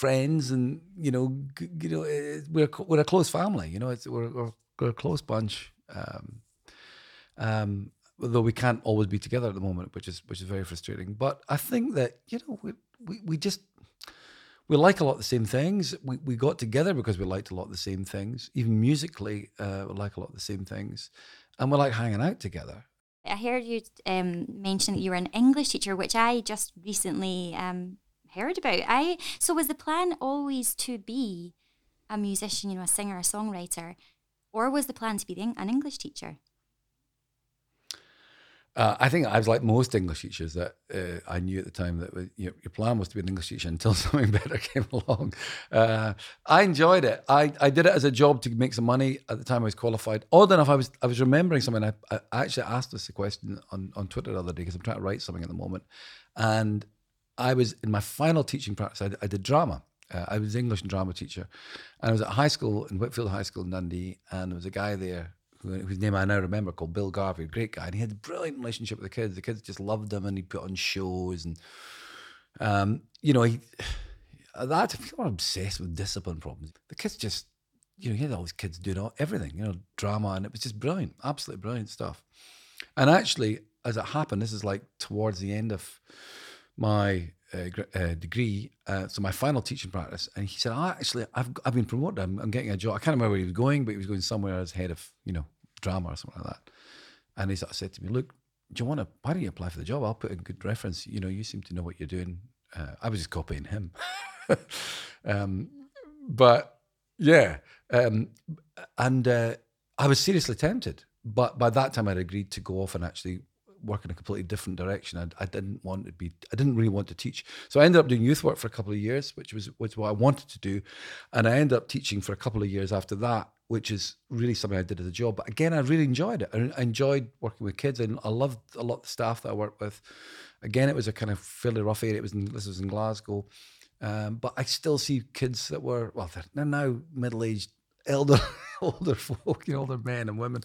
friends, and you know, g- you know, we're we're a close family. You know, it's we're we're, we're a close bunch. Um, um, though we can't always be together at the moment, which is which is very frustrating. But I think that you know, we we, we just we like a lot of the same things. We we got together because we liked a lot of the same things. Even musically, uh, we like a lot of the same things, and we like hanging out together. I heard you um, mention that you were an English teacher, which I just recently um, heard about. I so was the plan always to be a musician, you know, a singer, a songwriter, or was the plan to be the, an English teacher? Uh, I think I was like most English teachers that uh, I knew at the time that you know, your plan was to be an English teacher until something better came along. Uh, I enjoyed it. I, I did it as a job to make some money at the time I was qualified. Odd enough, I was I was remembering something. I, I actually asked this question on, on Twitter the other day because I'm trying to write something at the moment. And I was in my final teaching practice. I, I did drama. Uh, I was an English and drama teacher. And I was at high school, in Whitfield High School in Dundee, and there was a guy there whose name I now remember, called Bill Garvey, a great guy. And he had a brilliant relationship with the kids. The kids just loved him, and he put on shows. And, um, you know, he, that people are obsessed with discipline problems. The kids just, you know, he had all these kids doing all, everything, you know, drama. And it was just brilliant, absolutely brilliant stuff. And actually, as it happened, this is like towards the end of my uh, uh, degree, uh, so my final teaching practice. And he said, oh, actually, I've I've been promoted. I'm, I'm getting a job. I can't remember where he was going, but he was going somewhere as head of, you know, drama or something like that. And he sort of said to me, look, do you want to, why don't you apply for the job? I'll put a good reference. You know, you seem to know what you're doing. Uh, I was just copying him. um, but yeah. Um, and uh, I was seriously tempted. But by that time I'd agreed to go off and actually work in a completely different direction. I, I didn't want to be, I didn't really want to teach. So I ended up doing youth work for a couple of years, which was, was what I wanted to do. And I ended up teaching for a couple of years after that, which is really something I did as a job. But again, I really enjoyed it. I enjoyed working with kids, and I loved a lot of the staff that I worked with. Again, it was a kind of fairly rough area. It was in, this was in Glasgow. Um, but I still see kids that were, well, they're now middle-aged, elder, older folk, you know, older men and women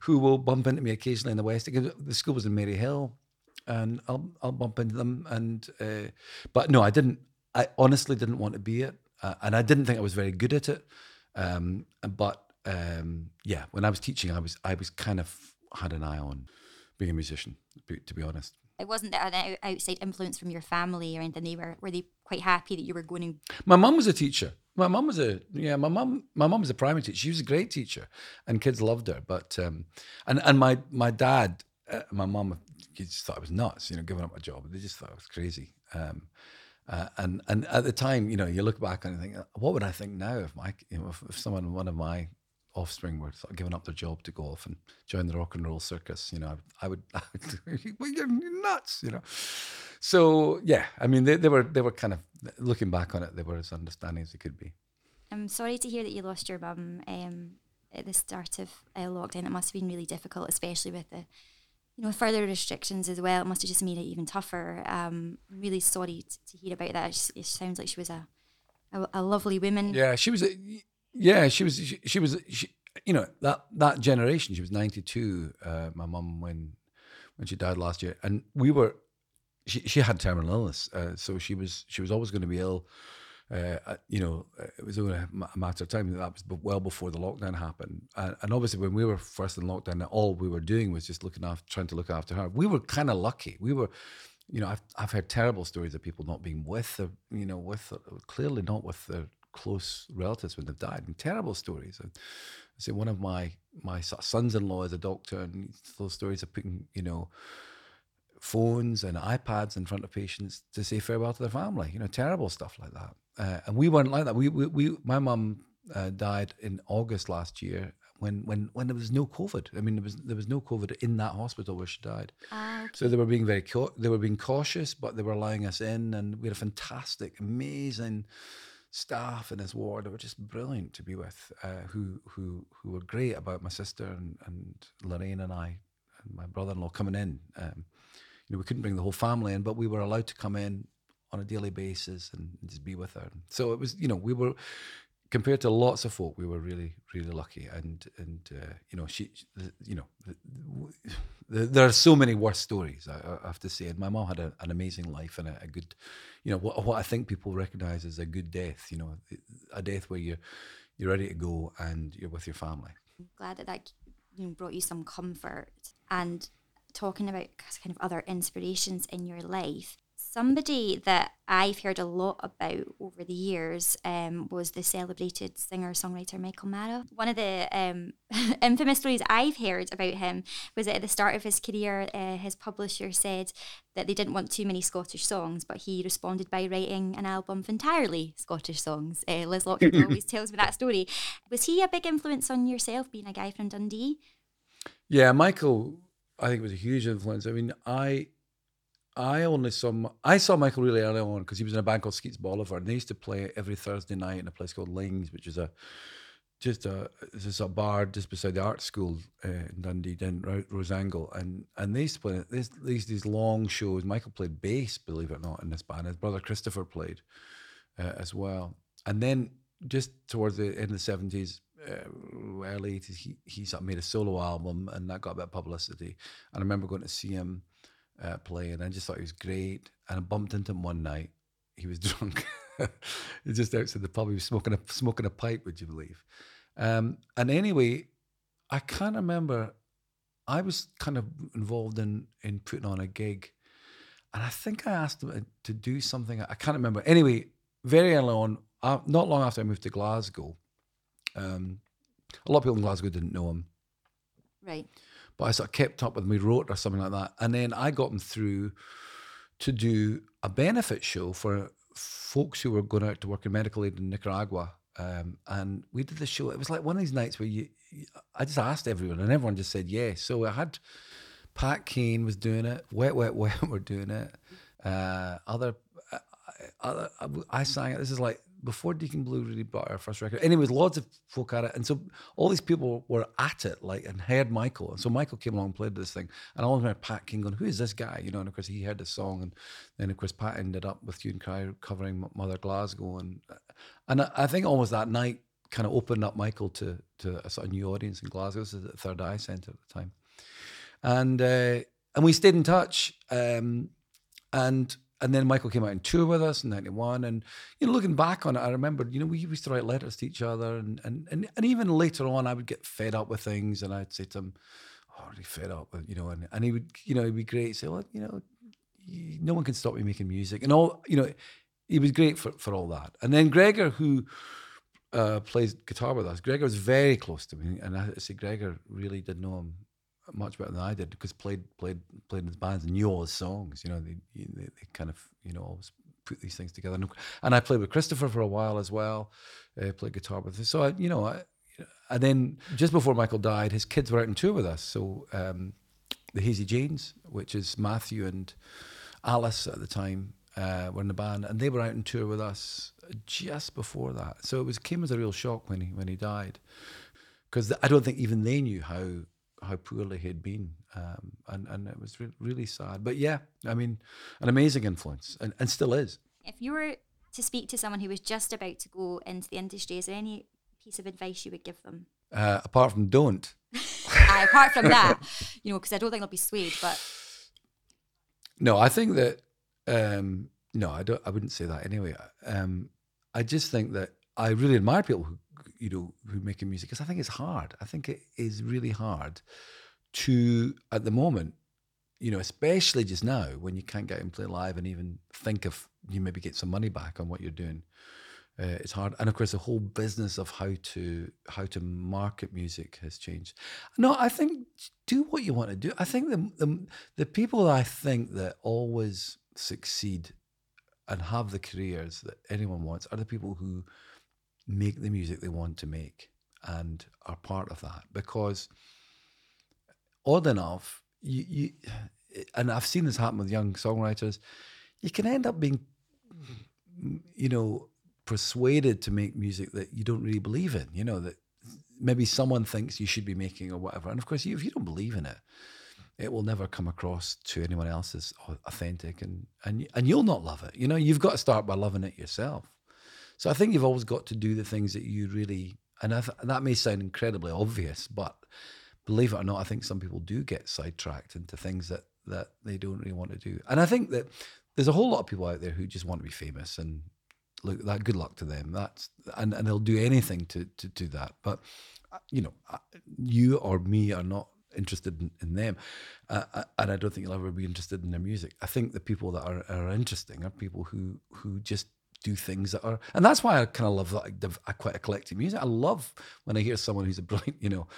who will bump into me occasionally in the West. The school was in Maryhill, and I'll, I'll bump into them. And uh, but no, I didn't, I honestly didn't want to be it. Uh, and I didn't think I was very good at it. Um, but um, yeah, when I was teaching, I was I was kind of had an eye on being a musician, to be honest. It wasn't an outside influence from your family or anything. They were were they quite happy that you were going? To... My mum was a teacher. My mum was a yeah. My mum my mum was a primary teacher. She was a great teacher, and kids loved her. But um, and and my my dad, uh, my mum, he just thought I was nuts. You know, giving up my job. They just thought I was crazy. Um, Uh, and and at the time, you know, you look back and think, what would I think now if my, you know, if, if someone, one of my offspring, were sort of giving up their job to go off and join the rock and roll circus? You know, I, I would, I would well, you're nuts, you know. So yeah, I mean, they, they were they were kind of looking back on it, they were as understanding as they could be. I'm sorry to hear that you lost your mum. Um, at the start of uh, lockdown, it must have been really difficult, especially with the, you know, further restrictions as well. It must have just made it even tougher. Um, I'm really sorry t- to hear about that. It, just, it sounds like she was a, a, a lovely woman. Yeah, she was. A, yeah, she was. She, she was. She, you know, that that generation. She was ninety-two. Uh, my mum when when she died last year, and we were. She she had terminal illness, uh, so she was she was always going to be ill. Uh, you know, it was only a matter of time. That was well before the lockdown happened, and, and obviously when we were first in lockdown, all we were doing was just looking after, trying to look after her. We were kind of lucky. We were, you know, I've I've heard terrible stories of people not being with, their, you know, with clearly not with their close relatives when they've died, and terrible stories. And I say one of my my sons-in-law is a doctor, and those stories of putting, you know, phones and iPads in front of patients to say farewell to their family. You know, terrible stuff like that. Uh, and we weren't like that. We, we, we my mum uh, died in August last year when, when, when there was no COVID. I mean, there was there was no COVID in that hospital where she died. Uh, okay. So they were being very ca- they were being cautious, but they were allowing us in, and we had a fantastic, amazing staff in this ward. They were just brilliant to be with, uh, who who who were great about my sister and, and Lorraine and I and my brother-in-law coming in. Um, you know, we couldn't bring the whole family in, but we were allowed to come in on a daily basis and just be with her. So it was, you know, we were, compared to lots of folk, we were really, really lucky. And, and uh, you know, she, you know, the, the, there are so many worse stories, I, I have to say. And my mom had a, an amazing life and a, a good, you know, what, what I think people recognize as a good death, you know, a death where you're, you're ready to go and you're with your family. I'm glad that that, you know, brought you some comfort. And talking about kind of other inspirations in your life, somebody that I've heard a lot about over the years um, was the celebrated singer-songwriter Michael Mara. One of the um, infamous stories I've heard about him was that at the start of his career, uh, his publisher said that they didn't want too many Scottish songs, but he responded by writing an album of entirely Scottish songs. Uh, Liz Lockwood always tells me that story. Was he a big influence on yourself, being a guy from Dundee? Yeah, Michael, I think, was a huge influence. I mean, I... I only saw I saw Michael really early on because he was in a band called Skeets Bolivar, and they used to play every Thursday night in a place called Lings, which is a just a just a bar just beside the art school uh, in Dundee, down Rosangle, and and they used to play these these long shows. Michael played bass, believe it or not, in this band. His brother Christopher played uh, as well, and then just towards the end of the seventies. Uh, early eighties, he he sort of made a solo album, and that got a bit of publicity. And I remember going to see him. Uh, play, and I just thought he was great. And I bumped into him one night. He was drunk. He was just outside the pub. He was smoking a smoking a pipe, would you believe? Um, and anyway, I can't remember. I was kind of involved in in putting on a gig, and I think I asked him to do something. I can't remember. Anyway, very early on, uh, not long after I moved to Glasgow, um, a lot of people in Glasgow didn't know him. Right. But I sort of kept up with him. We wrote or something like that. And then I got him through to do a benefit show for folks who were going out to work in medical aid in Nicaragua. Um, and we did the show. It was like one of these nights where you, I just asked everyone and everyone just said yes. So I had Pat Kane was doing it. Wet, Wet, Wet were doing it. Uh, other, uh, other, I sang it. This is like before Deacon Blue really bought our first record. Anyways, loads of folk at it. And so all these people were at it, like, and heard Michael. And so Michael came along and played this thing. And I always remember Pat King going, who is this guy? You know, and of course he heard the song. And then of course Pat ended up with You and Cry covering Mother Glasgow. And and I, I think almost that night kind of opened up Michael to, to a sort of new audience in Glasgow. This is the Third Eye Centre at the time. And, uh, and we stayed in touch. Um, and... And then Michael came out on tour with us in ninety-one. And, you know, looking back on it, I remembered, you know, we used to write letters to each other. And and and, and even later on, I would get fed up with things. And I'd say to him, oh, I'm really fed up. With, you know, and, and he would, you know, he'd be great. Say, well, you know, no one can stop me making music. And all, you know, he was great for, for all that. And then Gregor, who uh, plays guitar with us, Gregor was very close to me. And I say, Gregor really did know him much better than I did, because played played played in his bands and knew all his songs. You know, they, they they kind of, you know, always put these things together. And I played with Christopher for a while as well. I played guitar with him. So I, you know, I, and then just before Michael died, his kids were out on tour with us. So um, the Hazy Janes, which is Matthew and Alice at the time, uh, were in the band, and they were out on tour with us just before that. So it was came as a real shock when he when he died. because I don't think even they knew how how poorly he'd been, um, and and it was re- really sad. But yeah, I mean, an amazing influence, and, and still is. If you were to speak to someone who was just about to go into the industry, is there any piece of advice you would give them? Uh, apart from don't. uh, apart from that, you know, because I don't think they'll be swayed. But no, I think that um, no, I don't. I wouldn't say that anyway. Um, I just think that I really admire people who, you know, who are making music, because I think it's hard. I think it is really hard to, at the moment, you know, especially just now when you can't get out and play live and even think of you maybe get some money back on what you're doing. Uh, it's hard. And of course, the whole business of how to how to market music has changed. No, I think do what you want to do. I think the the, the people I think that always succeed and have the careers that anyone wants are the people who make the music they want to make and are part of that. Because odd enough, you, you and I've seen this happen with young songwriters, you can end up being, you know, persuaded to make music that you don't really believe in, you know, that maybe someone thinks you should be making or whatever. And of course, if you don't believe in it, it will never come across to anyone else as authentic, and and and you'll not love it. You know, you've got to start by loving it yourself. So I think you've always got to do the things that you really, and I've, that may sound incredibly obvious, but believe it or not, I think some people do get sidetracked into things that, that they don't really want to do. And I think that there's a whole lot of people out there who just want to be famous, and look, that good luck to them. That's and, and they'll do anything to, to do that. But, you know, you or me are not interested in, in them. Uh, and I don't think you'll ever be interested in their music. I think the people that are, are interesting are people who, who just do things that are, and that's why I kind of love that I quite eclectic music. I love when I hear someone who's a brilliant, you know,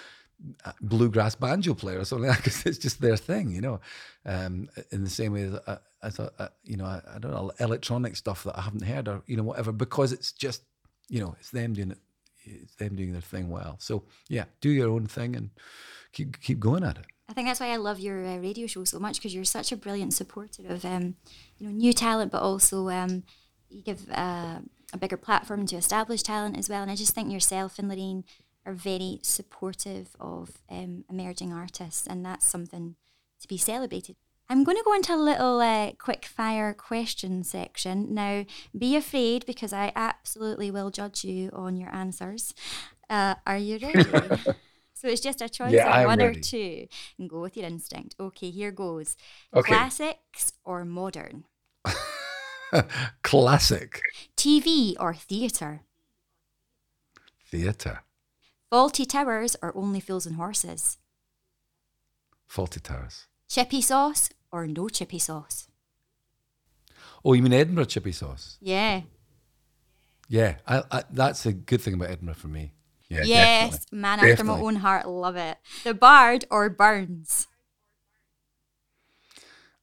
bluegrass banjo player or something like that, because it's just their thing, you know. Um, in the same way as I, as I, you know, I, I don't know, electronic stuff that I haven't heard or, you know, whatever, because it's just, you know, it's them doing it, it's them doing their thing well. So yeah, do your own thing and keep keep going at it. I think that's why I love your uh, radio show so much, because you're such a brilliant supporter of, um, you know, new talent, but also, um, you give uh, a bigger platform to established talent as well. And I just think yourself and Lorraine are very supportive of um, emerging artists, and that's something to be celebrated. I'm going to go into a little uh, quick fire question section. Now, be afraid, because I absolutely will judge you on your answers. Uh, are you ready? So it's just a choice yeah, of I'm one ready. Or two, and go with your instinct. Okay, here goes. Okay. Classics or modern? Classic. T V or theatre? Theatre. Faulty Towers or Only Fools and Horses? Faulty Towers. Chippy sauce or no chippy sauce? Oh, you mean Edinburgh chippy sauce? Yeah. Yeah, I, I, that's the good thing about Edinburgh for me. Yeah, yes, definitely. Man after definitely. My own heart, love it. The Bard or Burns?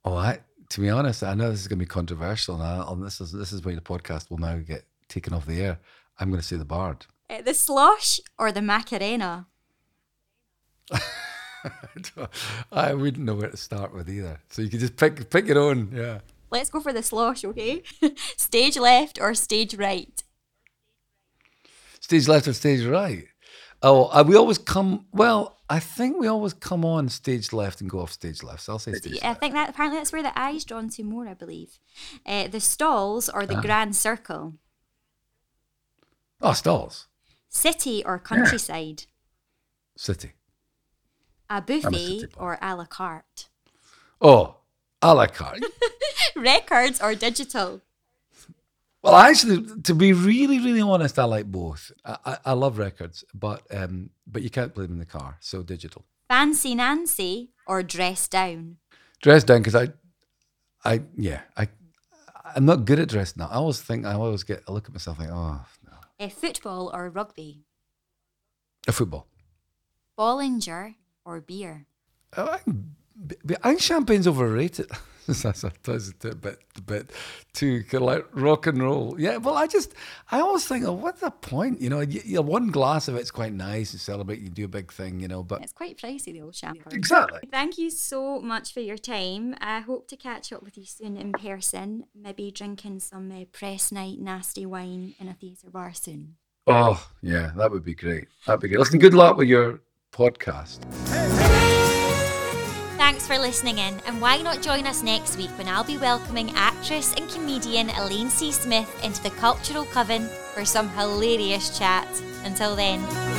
Oh, I... To be honest, I know this is going to be controversial, and, I, and this is this is where the podcast will now get taken off the air. I'm going to say the Bard. Uh, the Slosh or the Macarena? I, I wouldn't know where to start with either. So you can just pick pick your own. Yeah. Let's go for the Slosh, okay? Stage left or stage right? Stage left or stage right? Oh, I, we always come. Well, I think we always come on stage left and go off stage left. So I'll say stage yeah, left. I think that apparently that's where the eye's drawn to more, I believe. Uh, the stalls or the ah. Grand Circle? Oh, stalls. City or countryside? Yeah. City. A buffet a city or a la carte? Oh, a la carte. Records or digital? Well, actually, to be really, really honest, I like both. I, I, I love records, but um, but you can't play them in the car, so digital. Fancy Nancy or Dress Down? Dress Down, because I, I yeah, I, I'm not good at dress now. I always think, I always get, I look at myself like, oh, no. A football or rugby? A football. Bollinger or beer? Oh, I, I think champagne's overrated. That's a bit, a bit too like rock and roll. Yeah, well, I just, I always think, oh, what's the point? You know, you, you, one glass of it's quite nice, you celebrate, you do a big thing, you know, but... It's quite pricey, the old champagne. Exactly. Thank you so much for your time. I hope to catch up with you soon in person, maybe drinking some uh, press night nasty wine in a theatre bar soon. Oh, yeah, that would be great. That'd be great. Listen, good luck with your podcast. Thanks for listening in, and why not join us next week when I'll be welcoming actress and comedian Elaine C. Smith into the Cultural Coven for some hilarious chat. Until then.